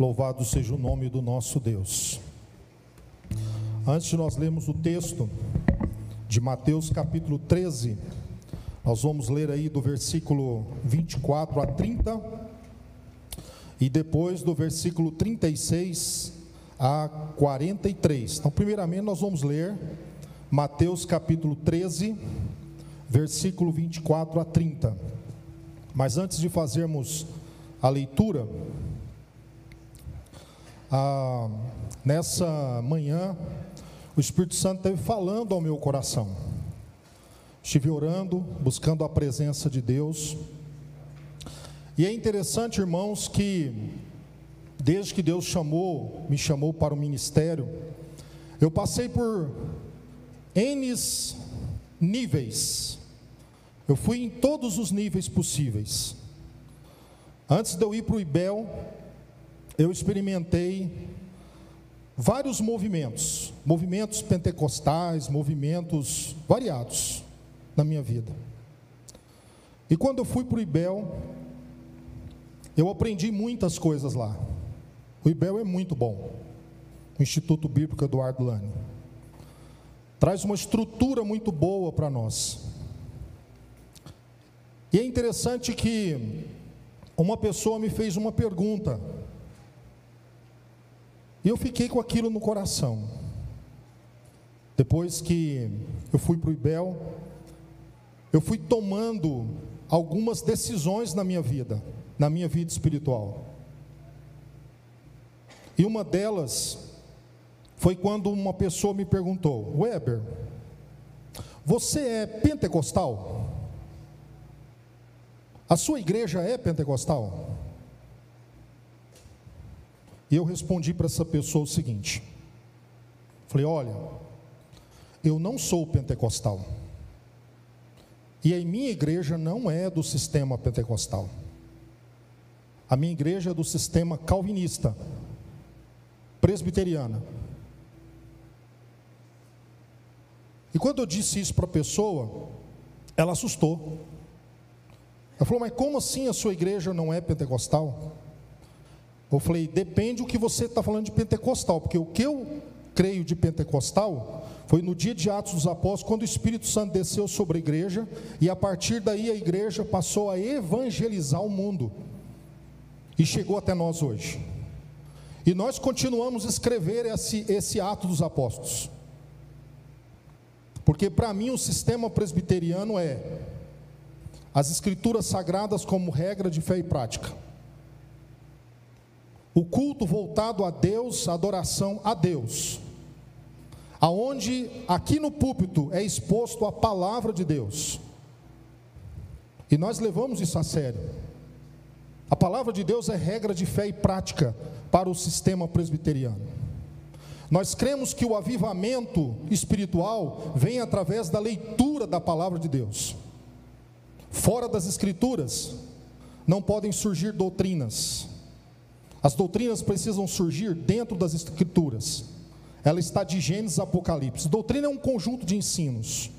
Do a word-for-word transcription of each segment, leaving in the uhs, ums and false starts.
Louvado seja o nome do nosso Deus. Antes de nós lermos o texto de Mateus capítulo treze, nós vamos ler aí do versículo vinte e quatro a trinta e depois do versículo trinta e seis a quarenta e três. Então, primeiramente nós vamos ler Mateus capítulo treze, versículo vinte e quatro a trinta. Mas antes de fazermos a leitura, ah, nessa manhã o Espírito Santo esteve falando ao meu coração. Estive orando, buscando a presença de Deus. E é interessante, irmãos, que desde que Deus chamou, me chamou para o ministério, eu passei por N níveis. Eu fui em todos os níveis possíveis. Antes de eu ir para o Ibel, eu experimentei vários movimentos, movimentos pentecostais, movimentos variados na minha vida. E quando eu fui para o Ibel, eu aprendi muitas coisas lá. O Ibel é muito bom, o Instituto Bíblico Eduardo Lani. Traz uma estrutura muito boa para nós. E é interessante que uma pessoa me fez uma pergunta, e eu fiquei com aquilo no coração. Depois que eu fui para o Ibel, eu fui tomando algumas decisões na minha vida, na minha vida espiritual. E uma delas foi quando uma pessoa me perguntou: Weber, você é pentecostal? A sua igreja é pentecostal? E eu respondi para essa pessoa o seguinte, falei: olha, eu não sou pentecostal, e a minha igreja não é do sistema pentecostal, a minha igreja é do sistema calvinista, presbiteriana. E quando eu disse isso para a pessoa, ela assustou. Ela falou: mas como assim a sua igreja não é pentecostal? Eu falei: depende do que você está falando de pentecostal, porque o que eu creio de pentecostal foi no dia de Atos dos Apóstolos, quando o Espírito Santo desceu sobre a igreja, e a partir daí a igreja passou a evangelizar o mundo, e chegou até nós hoje, e nós continuamos a escrever esse, esse ato dos apóstolos, porque para mim o sistema presbiteriano é as escrituras sagradas como regra de fé e prática, o culto voltado a Deus, a adoração a Deus, aonde aqui no púlpito é exposto a palavra de Deus, e nós levamos isso a sério. A palavra de Deus é regra de fé e prática para o sistema presbiteriano. Nós cremos que o avivamento espiritual vem através da leitura da palavra de Deus. Fora das escrituras não podem surgir doutrinas. As doutrinas precisam surgir dentro das escrituras. Ela está de Gênesis a Apocalipse. Doutrina é um conjunto de ensinos.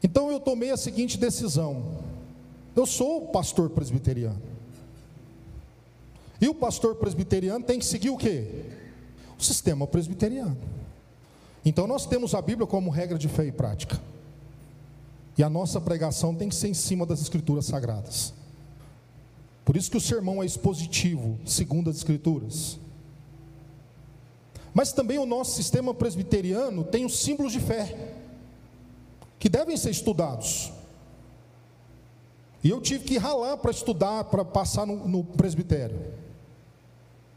Então eu tomei a seguinte decisão: eu sou pastor presbiteriano, e o pastor presbiteriano tem que seguir o quê? O sistema presbiteriano. Então nós temos a Bíblia como regra de fé e prática, e a nossa pregação tem que ser em cima das escrituras sagradas. Por isso que o sermão é expositivo, segundo as escrituras. Mas também o nosso sistema presbiteriano tem os símbolos de fé, que devem ser estudados. E eu tive que ralar para estudar, para passar no, no presbitério.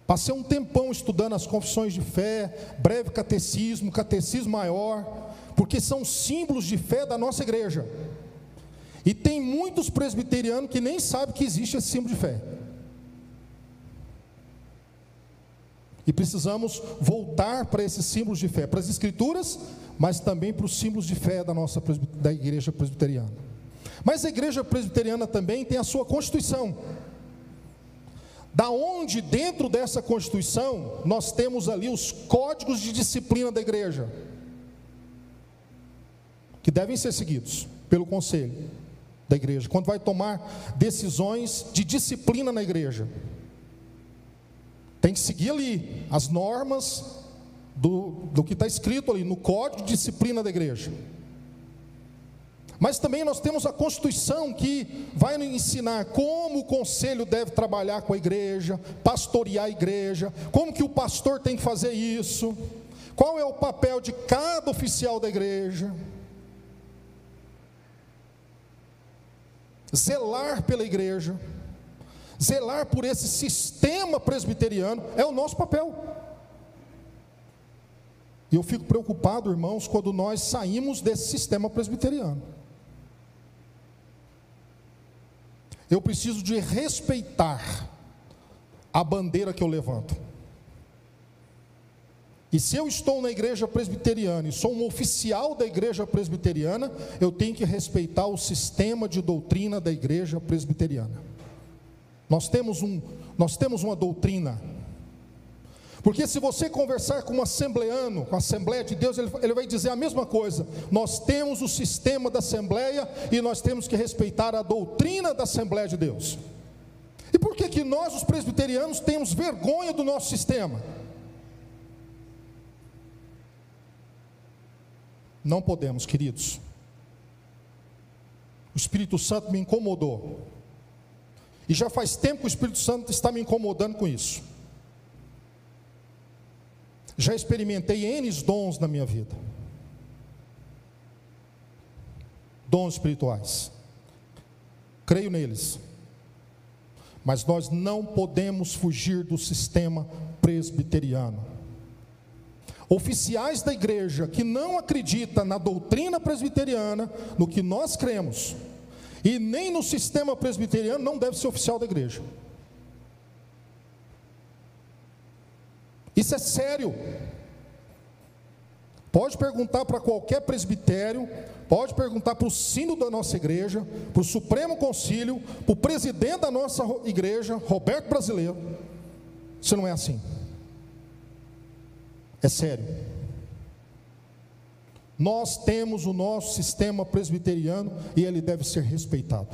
Passei um tempão estudando as confissões de fé, breve catecismo, catecismo maior, porque são símbolos de fé da nossa igreja. E tem muitos presbiterianos que nem sabem que existe esse símbolo de fé. E precisamos voltar para esses símbolos de fé, para as escrituras, mas também para os símbolos de fé da nossa da igreja presbiteriana. Mas a igreja presbiteriana também tem a sua constituição, da onde dentro dessa constituição nós temos ali os códigos de disciplina da igreja, que devem ser seguidos pelo conselho da igreja, quando vai tomar decisões de disciplina na igreja, tem que seguir ali as normas do, do que está escrito ali no código de disciplina da igreja. Mas também nós temos a Constituição, que vai nos ensinar como o conselho deve trabalhar com a igreja, pastorear a igreja, como que o pastor tem que fazer isso, qual é o papel de cada oficial da igreja, zelar pela igreja, zelar por esse sistema presbiteriano, é o nosso papel. E eu fico preocupado, irmãos, quando nós saímos desse sistema presbiteriano. Eu preciso de respeitar a bandeira que eu levanto. E se eu estou na igreja presbiteriana e sou um oficial da igreja presbiteriana, eu tenho que respeitar o sistema de doutrina da igreja presbiteriana. Nós temos um, nós temos uma doutrina. Porque se você conversar com um assembleano, com a Assembleia de Deus, ele, ele vai dizer a mesma coisa. Nós temos o sistema da Assembleia e nós temos que respeitar a doutrina da Assembleia de Deus. E por que que nós, os presbiterianos, temos vergonha do nosso sistema? Não podemos, queridos. O Espírito Santo me incomodou. E já faz tempo que o Espírito Santo está me incomodando com isso. Já experimentei N dons na minha vida. Dons espirituais. Creio neles. Mas nós não podemos fugir do sistema presbiteriano. Oficiais da igreja que não acreditam na doutrina presbiteriana, no que nós cremos, e nem no sistema presbiteriano, não deve ser oficial da igreja. Isso é sério. Pode perguntar para qualquer presbitério, pode perguntar para o sínodo da nossa igreja, para o Supremo Concílio, para o presidente da nossa igreja, Roberto Brasileiro, se não é assim. É sério. Nós temos o nosso sistema presbiteriano e ele deve ser respeitado.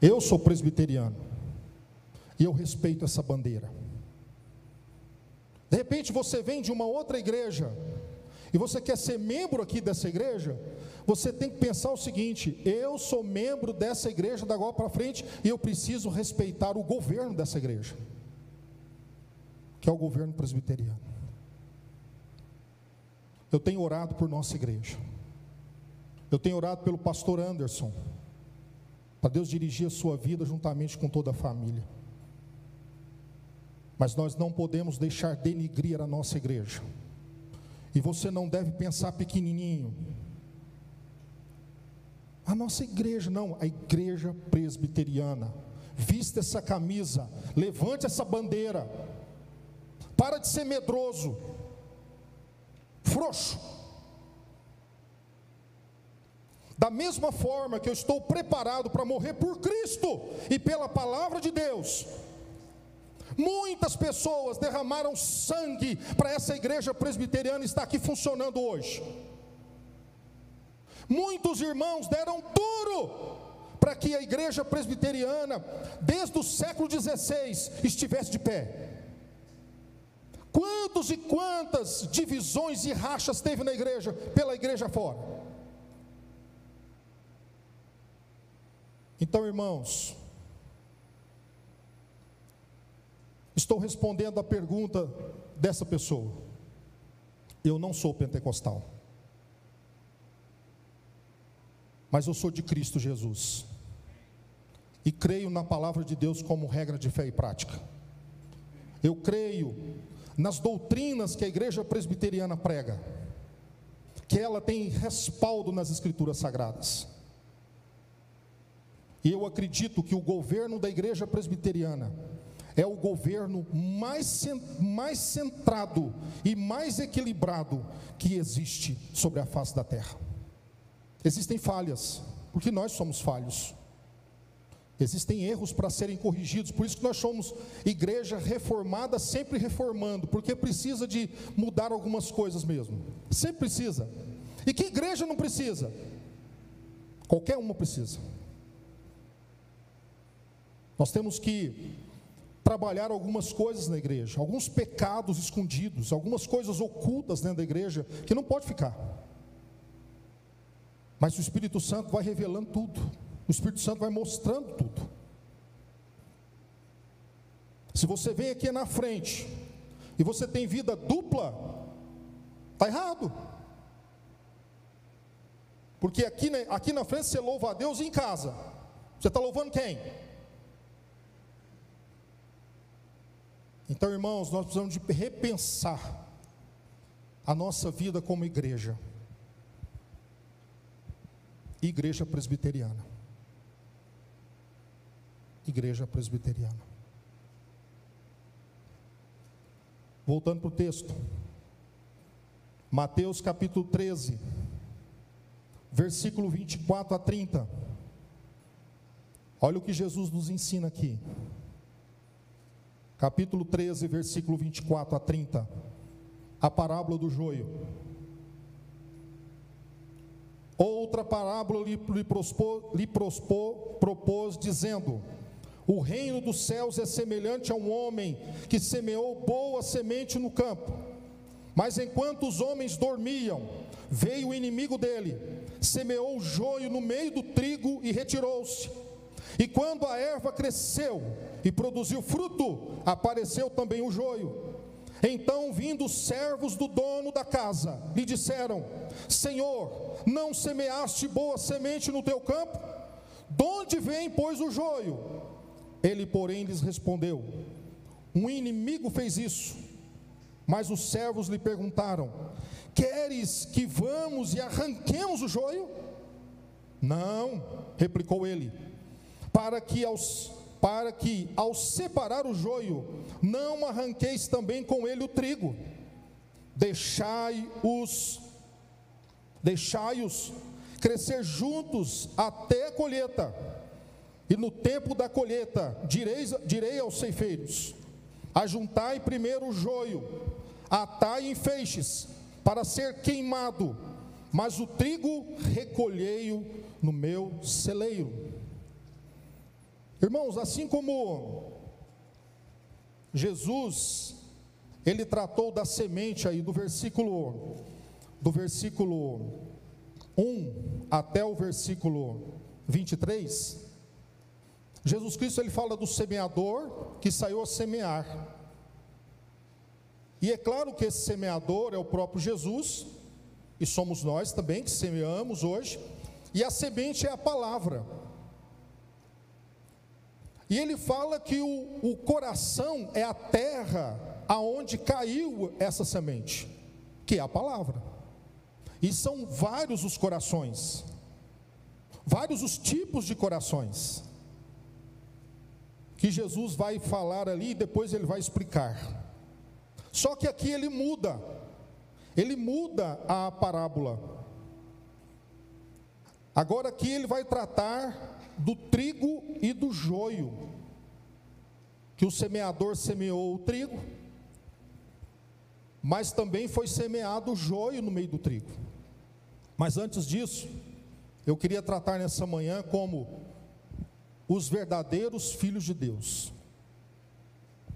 Eu sou presbiteriano e eu respeito essa bandeira. De repente você vem de uma outra igreja e você quer ser membro aqui dessa igreja, você tem que pensar o seguinte: eu sou membro dessa igreja da agora para frente e eu preciso respeitar o governo dessa igreja, que é o governo presbiteriano. Eu tenho orado por nossa igreja, eu tenho orado pelo pastor Anderson, para Deus dirigir a sua vida juntamente com toda a família. Mas nós não podemos deixar denigrir a nossa igreja. E você não deve pensar pequenininho. A nossa igreja, não, a igreja presbiteriana. Vista essa camisa, levante essa bandeira. Para de ser medroso, frouxo. Da mesma forma que eu estou preparado para morrer por Cristo e pela palavra de Deus. Muitas pessoas derramaram sangue para essa igreja presbiteriana estar aqui funcionando hoje. Muitos irmãos deram duro para que a igreja presbiteriana, desde o século dezesseis, estivesse de pé. Quantos e quantas divisões e rachas teve na igreja, pela igreja fora? Então, irmãos, estou respondendo a pergunta dessa pessoa. Eu não sou pentecostal, mas eu sou de Cristo Jesus e creio na palavra de Deus como regra de fé e prática. Eu creio nas doutrinas que a igreja presbiteriana prega, que ela tem respaldo nas escrituras sagradas. E eu acredito que o governo da igreja presbiteriana é o governo mais, mais centrado e mais equilibrado que existe sobre a face da terra. Existem falhas, porque nós somos falhos. Existem erros para serem corrigidos, por isso que nós somos igreja reformada, sempre reformando, porque precisa de mudar algumas coisas mesmo. Sempre precisa. E que igreja não precisa? Qualquer uma precisa. Nós temos que trabalhar algumas coisas na igreja, alguns pecados escondidos, algumas coisas ocultas dentro da igreja, que não pode ficar. Mas o Espírito Santo vai revelando tudo, o Espírito Santo vai mostrando tudo. Se você vem aqui na frente e você tem vida dupla, está errado. Porque aqui, aqui na frente você louva a Deus e em casa você está louvando quem? Então, irmãos, nós precisamos de repensar a nossa vida como igreja, igreja presbiteriana, igreja presbiteriana. Voltando para o texto, Mateus capítulo treze, versículo vinte e quatro a trinta, olha o que Jesus nos ensina aqui. Capítulo treze, versículo vinte e quatro a trinta, a parábola do joio. Outra parábola lhe, lhe, prospô, lhe prospô, propôs, dizendo: o reino dos céus é semelhante a um homem que semeou boa semente no campo, mas enquanto os homens dormiam, veio o inimigo dele, semeou o joio no meio do trigo e retirou-se. E quando a erva cresceu e produziu fruto, apareceu também o joio. Então, vindo os servos do dono da casa, lhe disseram: Senhor, não semeaste boa semente no teu campo? De onde vem, pois, o joio? Ele, porém, lhes respondeu: um inimigo fez isso. Mas os servos lhe perguntaram: queres que vamos e arranquemos o joio? Não, replicou ele, para que aos para que, ao separar o joio, não arranqueis também com ele o trigo. Deixai-os, deixai-os crescer juntos até a colheita, e no tempo da colheita, direis, direi aos ceifeiros: ajuntai primeiro o joio, atai em feixes, para ser queimado, mas o trigo recolhei-o no meu celeiro. Irmãos, assim como Jesus, ele tratou da semente aí, do versículo, do versículo um até o versículo vinte e três, Jesus Cristo, ele fala do semeador que saiu a semear, e é claro que esse semeador é o próprio Jesus, e somos nós também que semeamos hoje, e a semente é a palavra. E ele fala que o, o coração é a terra aonde caiu essa semente, que é a palavra. E são vários os corações, vários os tipos de corações, que Jesus vai falar ali e depois ele vai explicar. Só que aqui ele muda, ele muda a parábola. Agora aqui ele vai tratar do trigo e do joio, que o semeador semeou o trigo, mas também foi semeado o joio no meio do trigo. Mas antes disso, eu queria tratar nessa manhã como os verdadeiros filhos de Deus,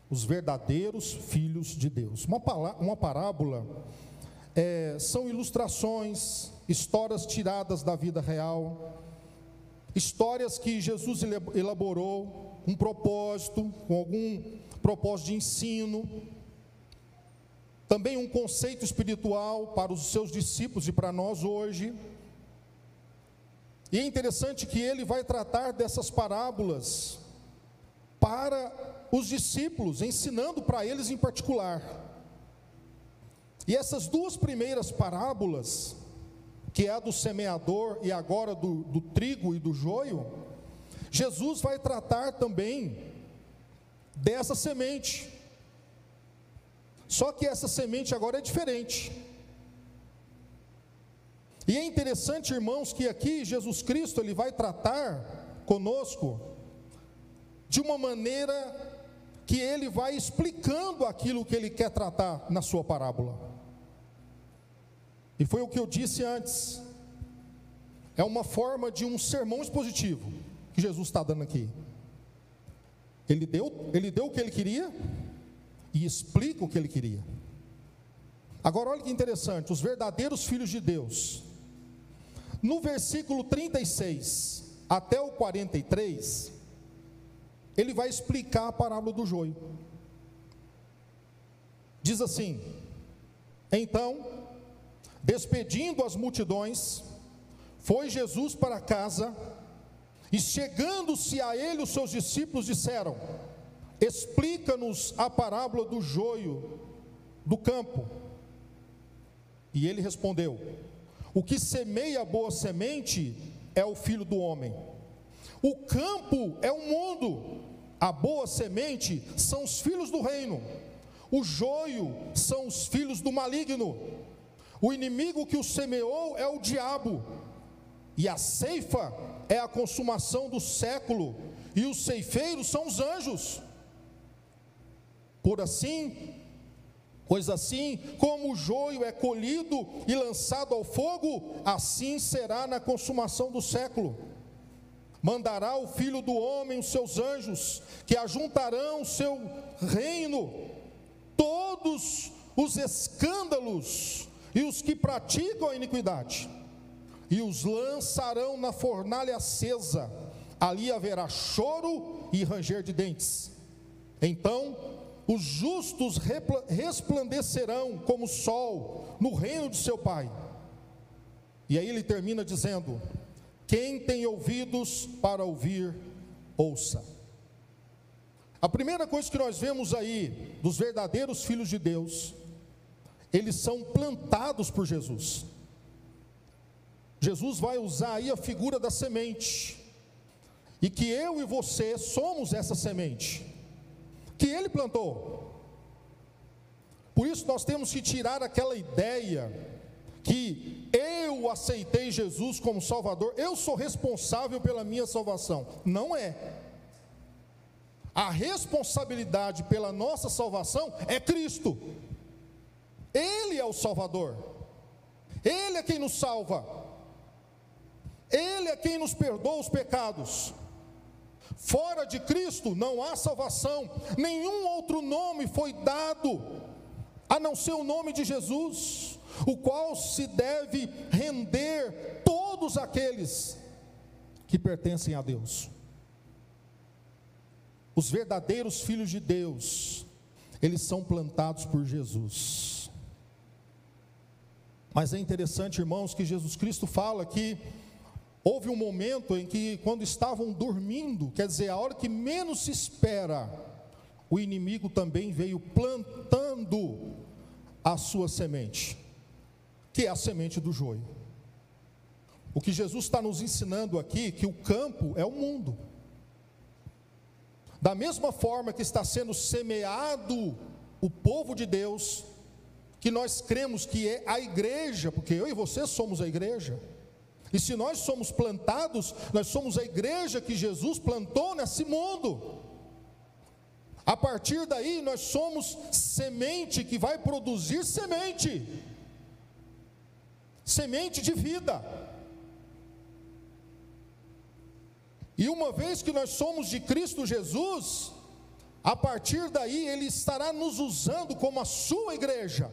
os verdadeiros filhos de Deus. Uma, palavra, uma parábola é, são ilustrações, histórias tiradas da vida real, histórias que Jesus elaborou, um propósito, com algum propósito de ensino, também um conceito espiritual para os seus discípulos e para nós hoje. E é interessante que ele vai tratar dessas parábolas para os discípulos, ensinando para eles em particular. E essas duas primeiras parábolas, que é a do semeador e agora do, do trigo e do joio, Jesus vai tratar também dessa semente, só que essa semente agora é diferente. E é interessante, irmãos, que aqui Jesus Cristo, ele vai tratar conosco de uma maneira que ele vai explicando aquilo que ele quer tratar na sua parábola. E foi o que eu disse antes, É uma forma de um sermão expositivo que Jesus está dando aqui. Ele deu, ele deu o que ele queria e explica o que ele queria. Agora olha que interessante, os verdadeiros filhos de Deus. No versículo trinta e seis até o quarenta e três, ele vai explicar a parábola do joio. Diz assim: então, despedindo as multidões, foi Jesus para casa, e chegando-se a ele, os seus discípulos disseram: explica-nos a parábola do joio do campo. E ele respondeu: o que semeia a boa semente é o filho do homem. O campo é o mundo, a boa semente são os filhos do reino, o joio são os filhos do maligno, o inimigo que o semeou é o diabo, e a ceifa é a consumação do século, e os ceifeiros são os anjos. Por assim, pois assim como o joio é colhido e lançado ao fogo, assim será na consumação do século. Mandará o filho do homem os seus anjos, que ajuntarão o seu reino todos os escândalos e os que praticam a iniquidade, e os lançarão na fornalha acesa, ali haverá choro e ranger de dentes. Então os justos resplandecerão como o sol no reino de seu Pai. E aí ele termina dizendo: quem tem ouvidos para ouvir, ouça. A primeira coisa que nós vemos aí dos verdadeiros filhos de Deus, eles são plantados por Jesus. Jesus vai usar aí a figura da semente, e que eu e você somos essa semente que ele plantou. Por isso nós temos que tirar aquela ideia que eu aceitei Jesus como Salvador, eu sou responsável pela minha salvação. Não é. A responsabilidade pela nossa salvação é Cristo. Ele é o Salvador, ele é quem nos salva, ele é quem nos perdoa os pecados. Fora de Cristo não há salvação. Nenhum outro nome foi dado a não ser o nome de Jesus, o qual se deve render todos aqueles que pertencem a Deus. Os verdadeiros filhos de Deus, eles são plantados por Jesus. Mas é interessante, irmãos, que Jesus Cristo fala que houve um momento em que, quando estavam dormindo, quer dizer, a hora que menos se espera, o inimigo também veio plantando a sua semente, que é a semente do joio. O que Jesus está nos ensinando aqui, que o campo é o mundo. Da mesma forma que está sendo semeado o povo de Deus, que nós cremos que é a igreja, porque eu e você somos a igreja. E se nós somos plantados, nós somos a igreja que Jesus plantou nesse mundo. A partir daí nós somos semente que vai produzir semente, semente de vida. E uma vez que nós somos de Cristo Jesus, a partir daí ele estará nos usando como a sua igreja.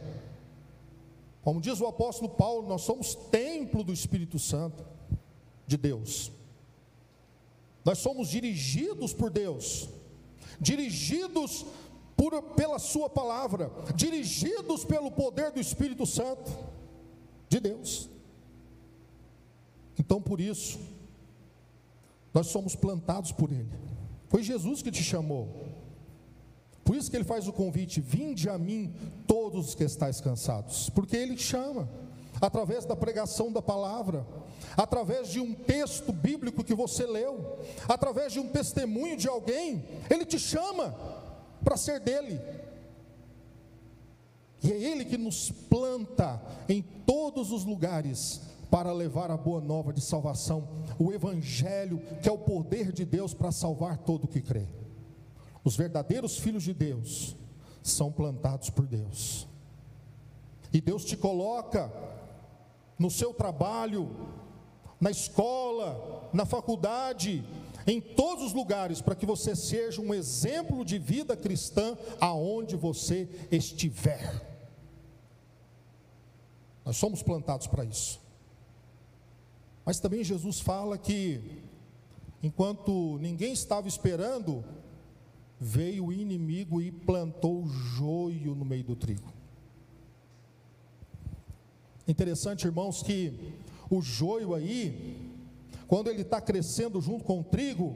Como diz o apóstolo Paulo, nós somos templo do Espírito Santo de Deus. Nós somos dirigidos por Deus, dirigidos por, pela sua palavra, dirigidos pelo poder do Espírito Santo de Deus. Então, por isso, nós somos plantados por ele. Foi Jesus que te chamou. Por isso que ele faz o convite: vinde a mim todos os que estáis cansados, porque ele chama, através da pregação da palavra, através de um texto bíblico que você leu, através de um testemunho de alguém, ele te chama para ser dele. E é ele que nos planta em todos os lugares para levar a boa nova de salvação, o evangelho, que é o poder de Deus para salvar todo o que crê. Os verdadeiros filhos de Deus são plantados por Deus. E Deus te coloca no seu trabalho, na escola, na faculdade, em todos os lugares, para que você seja um exemplo de vida cristã aonde você estiver. Nós somos plantados para isso. Mas também Jesus fala que enquanto ninguém estava esperando, veio o inimigo e plantou joio no meio do trigo. Interessante, irmãos, que o joio aí, quando ele está crescendo junto com o trigo,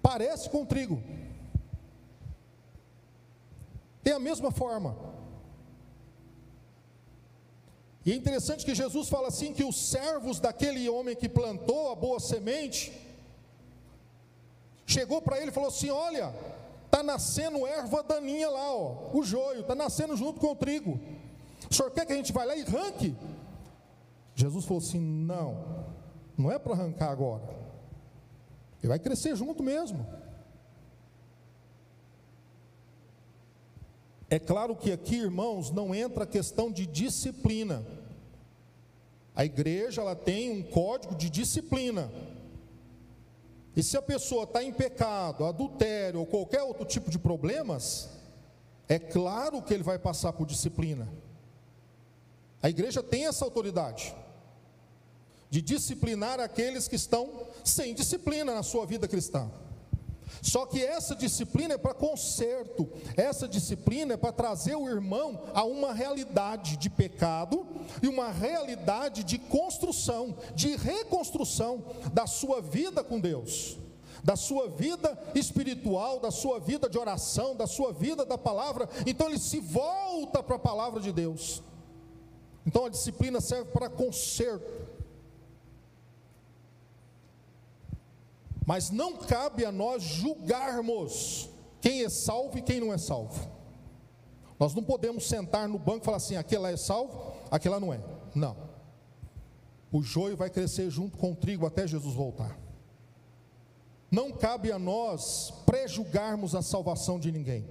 parece com o trigo, tem a mesma forma. E é interessante que Jesus fala assim, que os servos daquele homem que plantou a boa semente, chegou para ele e falou assim: olha, está nascendo erva daninha lá, ó, o joio, está nascendo junto com o trigo, o senhor quer que a gente vá lá e arranque? Jesus falou assim: não, não é para arrancar agora, ele vai crescer junto mesmo. É claro que aqui, irmãos, não entra a questão de disciplina. A igreja, ela tem um código de disciplina, e se a pessoa está em pecado, adultério ou qualquer outro tipo de problemas, é claro que ele vai passar por disciplina. A igreja tem essa autoridade de disciplinar aqueles que estão sem disciplina na sua vida cristã. Só que essa disciplina é para conserto, essa disciplina é para trazer o irmão a uma realidade de pecado e uma realidade de construção, de reconstrução da sua vida com Deus, da sua vida espiritual, da sua vida de oração, da sua vida da palavra. Então ele se volta para a palavra de Deus. Então a disciplina serve para conserto. Mas não cabe a nós julgarmos quem é salvo e quem não é salvo. Nós não podemos sentar no banco e falar assim: aquele lá é salvo, aquele lá não é. Não. O joio vai crescer junto com o trigo até Jesus voltar. Não cabe a nós pré-julgarmos a salvação de ninguém.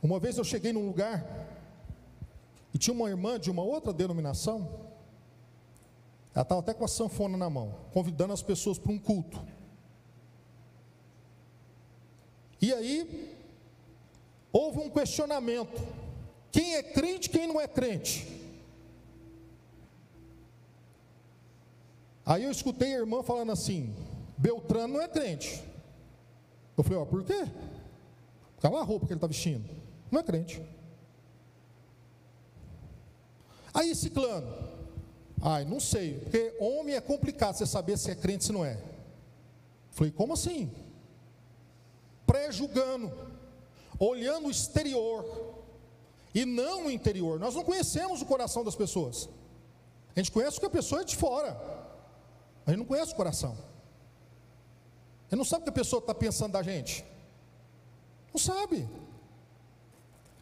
Uma vez eu cheguei num lugar e tinha uma irmã de uma outra denominação. Ela estava até com a sanfona na mão, convidando as pessoas para um culto. E aí, houve um questionamento: quem é crente, quem não é crente? Aí eu escutei a irmã falando assim: Beltrano não é crente. Eu falei: ó, por quê? Por causa da roupa que ele está vestindo, não é crente. Aí Ciclano: ai, não sei, porque homem é complicado você saber se é crente ou se não é. Falei: como assim? Pré-julgando, olhando o exterior e não o interior. Nós não conhecemos o coração das pessoas. A gente conhece o que a pessoa é de fora, a gente não conhece o coração. A gente não sabe o que a pessoa está pensando da gente. Não sabe.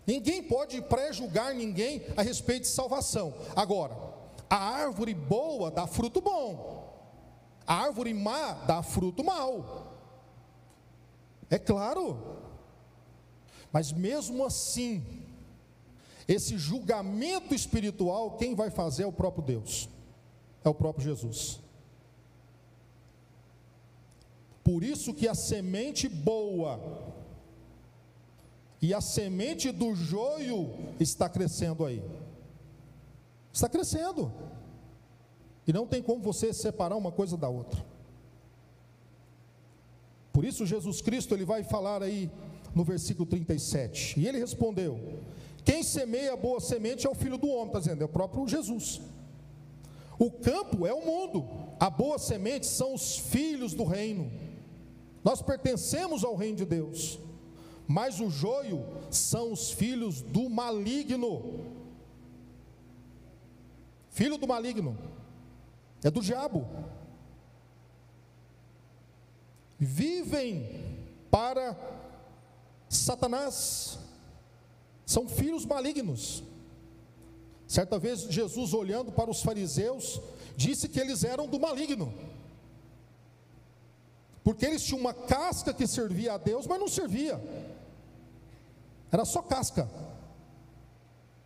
Ninguém pode pré-julgar ninguém a respeito de salvação. Agora, a árvore boa dá fruto bom, a árvore má dá fruto mau, é claro. Mas mesmo assim, esse julgamento espiritual, quem vai fazer é o próprio Deus, é o próprio Jesus. Por isso que a semente boa e a semente do joio está crescendo aí. Está crescendo, e não tem como você separar uma coisa da outra. Por isso Jesus Cristo, ele vai falar aí no versículo trinta e sete, e ele respondeu: quem semeia a boa semente é o Filho do Homem. Está dizendo, é o próprio Jesus. O campo é o mundo, a boa semente são os filhos do reino, nós pertencemos ao reino de Deus, mas o joio são os filhos do maligno. Filho do maligno, é do diabo, vivem para Satanás, são filhos malignos. Certa vez Jesus, olhando para os fariseus, disse que eles eram do maligno, porque eles tinham uma casca que servia a Deus, mas não servia, era só casca,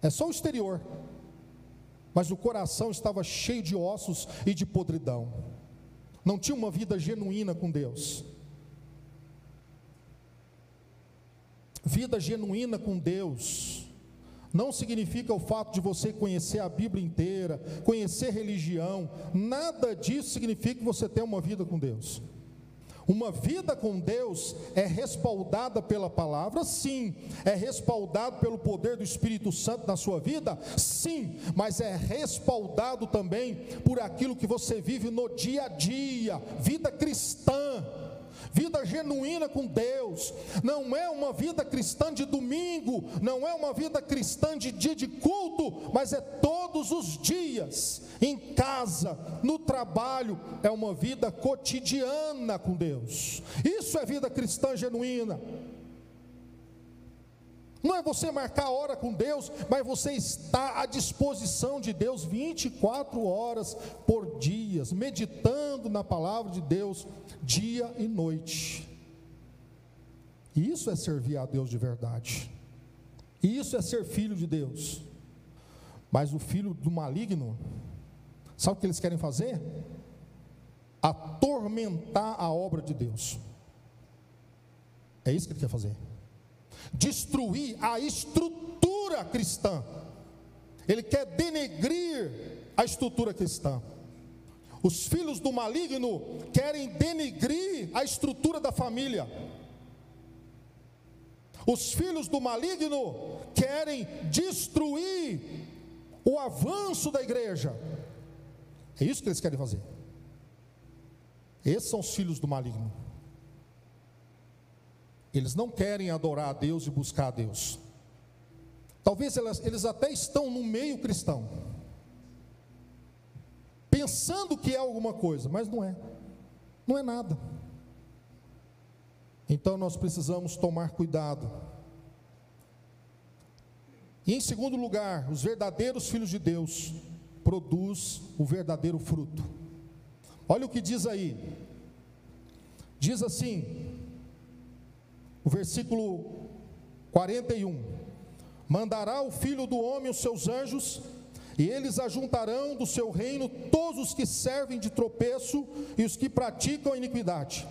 é só o exterior. mas o coração estava cheio de ossos e de podridão. Não tinha uma vida genuína com Deus. Vida genuína com Deus não significa o fato de você conhecer a Bíblia inteira, conhecer religião, nada disso significa que você tem uma vida com Deus. Uma vida com Deus é respaldada pela palavra, sim. É respaldado pelo poder do Espírito Santo na sua vida, sim. Mas é respaldado também por aquilo que você vive no dia a dia. Vida cristã, vida genuína com Deus. Não é uma vida cristã de domingo, não é uma vida cristã de dia de culto, mas é todos os dias, em casa, no trabalho, é uma vida cotidiana com Deus. Isso é vida cristã genuína. Não é você marcar a hora com Deus, mas você está à disposição de Deus vinte e quatro horas por dia, meditando na palavra de Deus dia e noite. Isso é servir a Deus de verdade. Isso é ser filho de Deus. Mas o filho do maligno, sabe o que eles querem fazer? Atormentar a obra de Deus. É isso que ele quer fazer. Destruir a estrutura cristã. Ele quer denegrir a estrutura cristã. Os filhos do maligno querem denegrir a estrutura da família. Os filhos do maligno querem destruir o avanço da igreja. É isso que eles querem fazer. Esses são os filhos do maligno. Eles não querem adorar a Deus e buscar a Deus. Talvez elas, eles até estão no meio cristão, pensando que é alguma coisa, mas não é. Não é nada. Então nós precisamos tomar cuidado. E em segundo lugar, os verdadeiros filhos de Deus produzem o verdadeiro fruto. Olha o que diz aí. Diz assim... O versículo quarenta e um: mandará o filho do homem os seus anjos, e eles ajuntarão do seu reino todos os que servem de tropeço e os que praticam a iniquidade,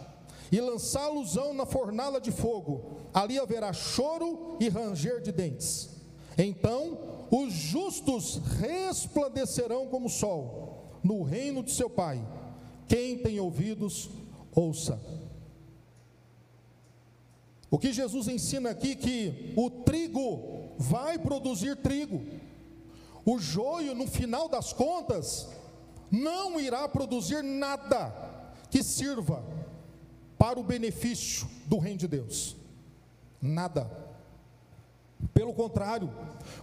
e lançá-los-ão na fornalha de fogo, ali haverá choro e ranger de dentes. Então os justos resplandecerão como o sol no reino de seu Pai. Quem tem ouvidos, ouça. O que Jesus ensina aqui é que o trigo vai produzir trigo. O joio, no final das contas, não irá produzir nada que sirva para o benefício do reino de Deus. Nada. Pelo contrário,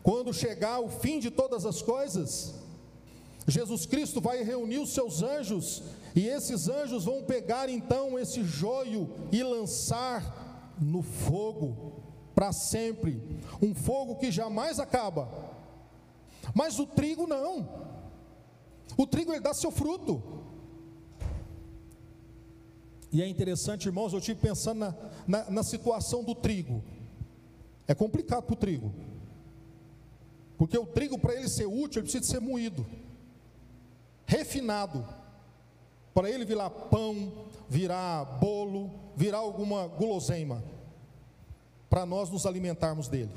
quando chegar o fim de todas as coisas, Jesus Cristo vai reunir os seus anjos, e esses anjos vão pegar então esse joio e lançar no fogo para sempre, um fogo que jamais acaba. Mas o trigo não. O trigo, ele dá seu fruto. E é interessante, irmãos, eu estive pensando na, na, na situação do trigo. É complicado para o trigo, porque o trigo, para ele ser útil, ele precisa ser moído, refinado, para ele virar pão, virar bolo, virar alguma guloseima, para nós nos alimentarmos dele.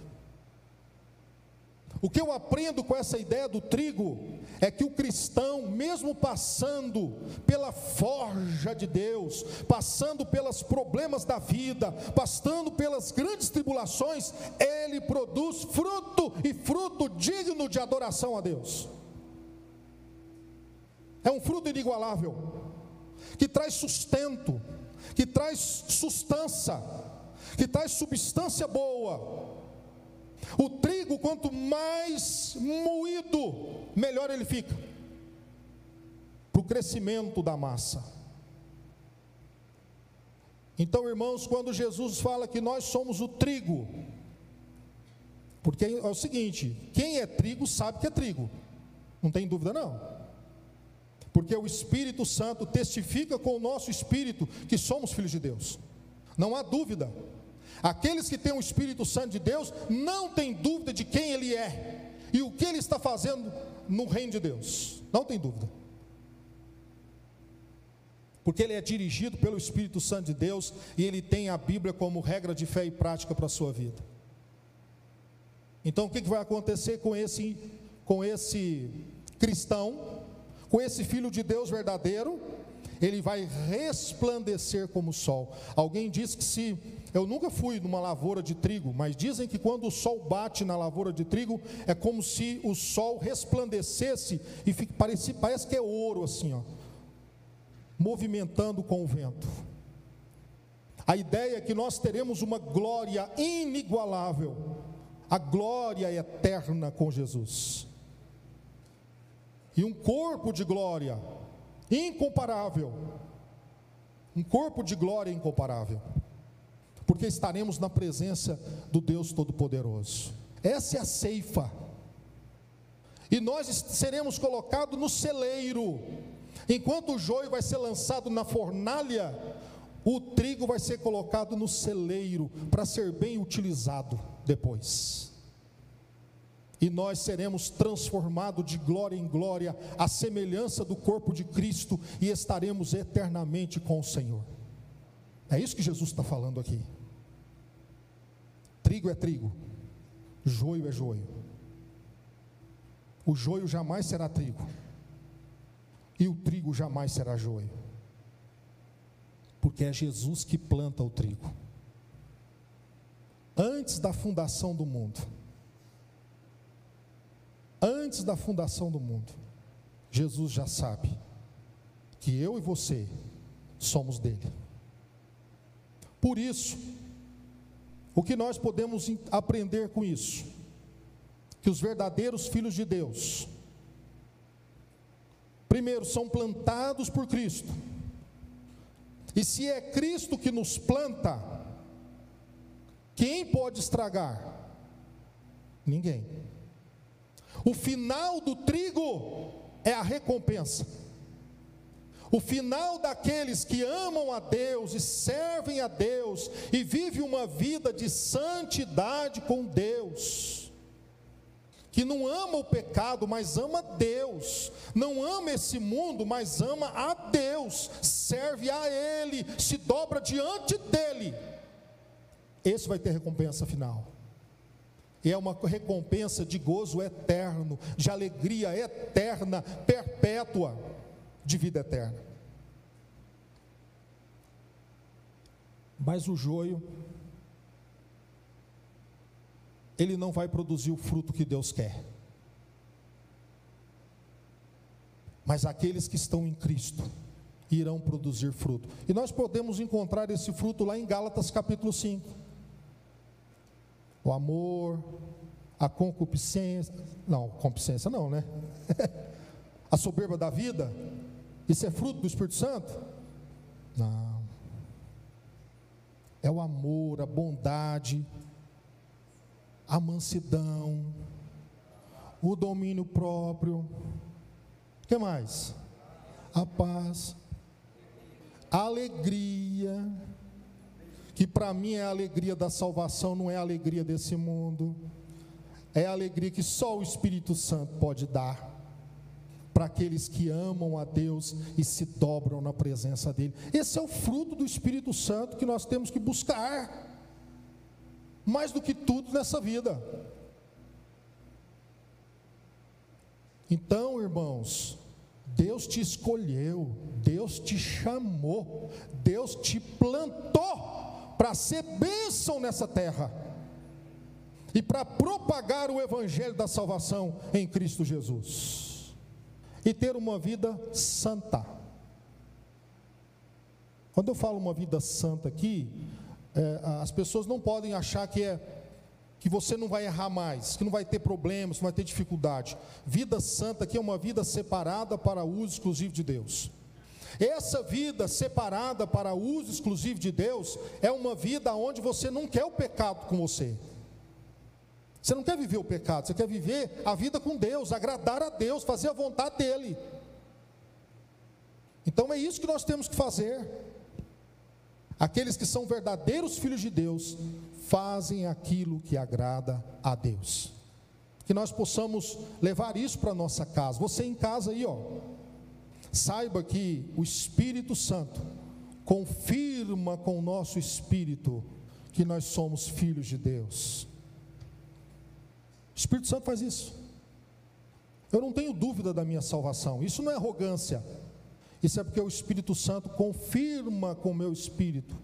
O que eu aprendo com essa ideia do trigo é que o cristão, mesmo passando pela forja de Deus, passando pelos problemas da vida, passando pelas grandes tribulações, ele produz fruto, e fruto digno de adoração a Deus. É um fruto inigualável, que traz sustento, que traz sustância, que traz substância boa. O trigo, quanto mais moído, melhor ele fica, para o crescimento da massa. Então, irmãos, quando Jesus fala que nós somos o trigo, porque é o seguinte, quem é trigo sabe que é trigo, não tem dúvida não. Porque o Espírito Santo testifica com o nosso espírito que somos filhos de Deus. Não há dúvida. Aqueles que têm o Espírito Santo de Deus não têm dúvida de quem ele é e o que ele está fazendo no reino de Deus, não tem dúvida, porque ele é dirigido pelo Espírito Santo de Deus, e ele tem a Bíblia como regra de fé e prática para a sua vida. Então o que vai acontecer com esse, com esse cristão, com esse filho de Deus verdadeiro? Ele vai resplandecer como o sol. Alguém diz que se, eu nunca fui numa lavoura de trigo, mas dizem que quando o sol bate na lavoura de trigo, é como se o sol resplandecesse, e fica, parece, parece que é ouro assim, ó, movimentando com o vento. A ideia é que nós teremos uma glória inigualável, a glória eterna com Jesus, e um corpo de glória incomparável, um corpo de glória incomparável, porque estaremos na presença do Deus Todo-Poderoso. Essa é a ceifa, e nós seremos colocados no celeiro. Enquanto o joio vai ser lançado na fornalha, o trigo vai ser colocado no celeiro, para ser bem utilizado depois. E nós seremos transformados de glória em glória, à semelhança do corpo de Cristo, e estaremos eternamente com o Senhor. É isso que Jesus está falando aqui. Trigo é trigo, joio é joio. O joio jamais será trigo, e o trigo jamais será joio, porque é Jesus que planta o trigo. Antes da fundação do mundo, antes da fundação do mundo, Jesus já sabe que eu e você somos dele. Por isso, o que nós podemos aprender com isso? Que os verdadeiros filhos de Deus, primeiro, são plantados por Cristo, e se é Cristo que nos planta, quem pode estragar? Ninguém. O final do trigo é a recompensa. O final daqueles que amam a Deus e servem a Deus e vivem uma vida de santidade com Deus, que não ama o pecado, mas ama Deus, não ama esse mundo, mas ama a Deus, serve a Ele, se dobra diante dEle, esse vai ter recompensa final. E é uma recompensa de gozo eterno, de alegria eterna, perpétua, de vida eterna. Mas o joio, ele não vai produzir o fruto que Deus quer. Mas aqueles que estão em Cristo irão produzir fruto. E nós podemos encontrar esse fruto lá em Gálatas capítulo cinco. O amor, a concupiscência, não, concupiscência não, né? A soberba da vida, isso é fruto do Espírito Santo? Não. É o amor, a bondade, a mansidão, o domínio próprio, o que mais? A paz, a alegria, que para mim é a alegria da salvação, não é a alegria desse mundo, é a alegria que só o Espírito Santo pode dar, para aqueles que amam a Deus e se dobram na presença dEle. Esse é o fruto do Espírito Santo que nós temos que buscar, mais do que tudo nessa vida. Então, irmãos, Deus te escolheu, Deus te chamou, Deus te plantou, para ser bênção nessa terra, e para propagar o evangelho da salvação em Cristo Jesus, e ter uma vida santa. Quando eu falo uma vida santa aqui, é, as pessoas não podem achar que, é, que você não vai errar mais, que não vai ter problemas, que não vai ter dificuldade. Vida santa aqui é uma vida separada para uso exclusivo de Deus. Essa vida separada para uso exclusivo de Deus é uma vida onde você não quer o pecado com você. Você não quer viver o pecado, você quer viver a vida com Deus, agradar a Deus, fazer a vontade dEle. Então é isso que nós temos que fazer. Aqueles que são verdadeiros filhos de Deus fazem aquilo que agrada a Deus, que nós possamos levar isso para a nossa casa. Você em casa aí, ó, saiba que o Espírito Santo confirma com o nosso espírito que nós somos filhos de Deus. O Espírito Santo faz isso. Eu não tenho dúvida da minha salvação. Isso não é arrogância. Isso é porque o Espírito Santo confirma com o meu espírito,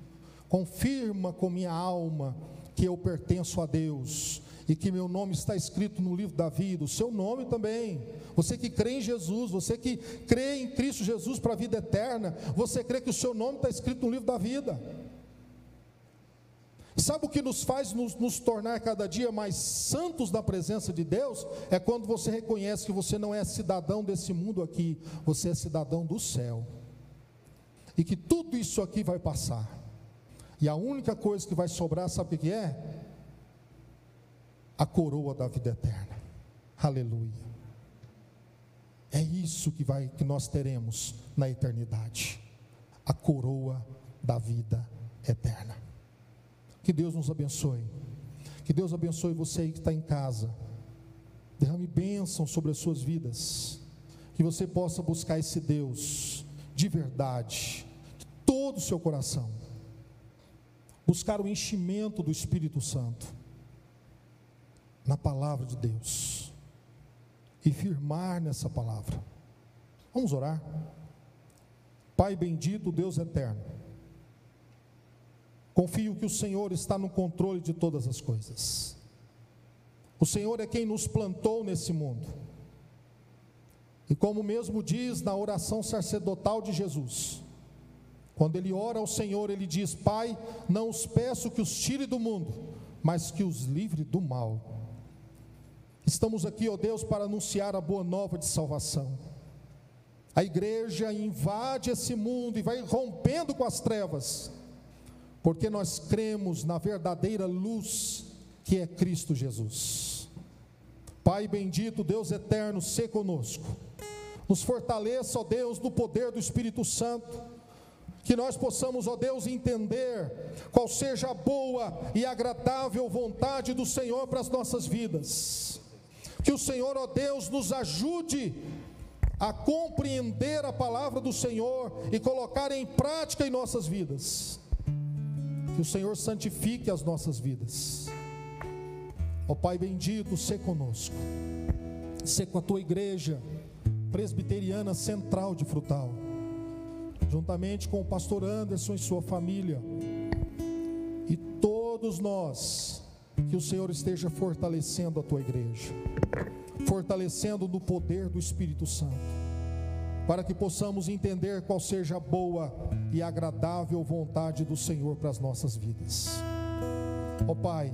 confirma com minha alma que eu pertenço a Deus e que meu nome está escrito no livro da vida, o seu nome também. Você que crê em Jesus, você que crê em Cristo Jesus para a vida eterna, você crê que o seu nome está escrito no livro da vida. Sabe o que nos faz nos, nos tornar cada dia mais santos na presença de Deus? É quando você reconhece que você não é cidadão desse mundo aqui, você é cidadão do céu, e que tudo isso aqui vai passar, e a única coisa que vai sobrar, sabe o que é? A coroa da vida eterna. Aleluia. É isso que, vai, que nós teremos na eternidade, a coroa da vida eterna. Que Deus nos abençoe, que Deus abençoe você aí que está em casa, derrame bênção sobre as suas vidas, que você possa buscar esse Deus de verdade, de todo o seu coração, buscar o enchimento do Espírito Santo, na palavra de Deus, e firmar nessa palavra. Vamos orar. Pai bendito, Deus eterno, confio que o Senhor está no controle de todas as coisas. O Senhor é quem nos plantou nesse mundo. E como mesmo diz na oração sacerdotal de Jesus, quando ele ora ao Senhor, ele diz: Pai, não os peço que os tire do mundo, mas que os livre do mal. Estamos aqui, ó Deus, para anunciar a boa nova de salvação. A igreja invade esse mundo e vai rompendo com as trevas, porque nós cremos na verdadeira luz, que é Cristo Jesus. Pai bendito, Deus eterno, sê conosco, nos fortaleça, ó Deus, no poder do Espírito Santo, que nós possamos, ó Deus, entender qual seja a boa e agradável vontade do Senhor para as nossas vidas, que o Senhor, ó Deus, nos ajude a compreender a palavra do Senhor e colocar em prática em nossas vidas. Que o Senhor santifique as nossas vidas. Ó Pai bendito, sê conosco, sê com a tua igreja presbiteriana central de Frutal, juntamente com o pastor Anderson e sua família, e todos nós. Que o Senhor esteja fortalecendo a tua igreja, fortalecendo no poder do Espírito Santo, para que possamos entender qual seja a boa e agradável vontade do Senhor para as nossas vidas. Ó Pai,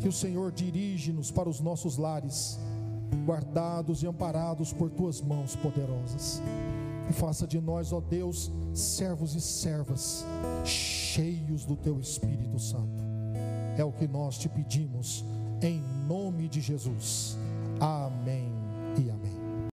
que o Senhor dirige-nos para os nossos lares, guardados e amparados por tuas mãos poderosas, e faça de nós, ó Deus, servos e servas, cheios do teu Espírito Santo. É o que nós te pedimos, em nome de Jesus. Amém e amém.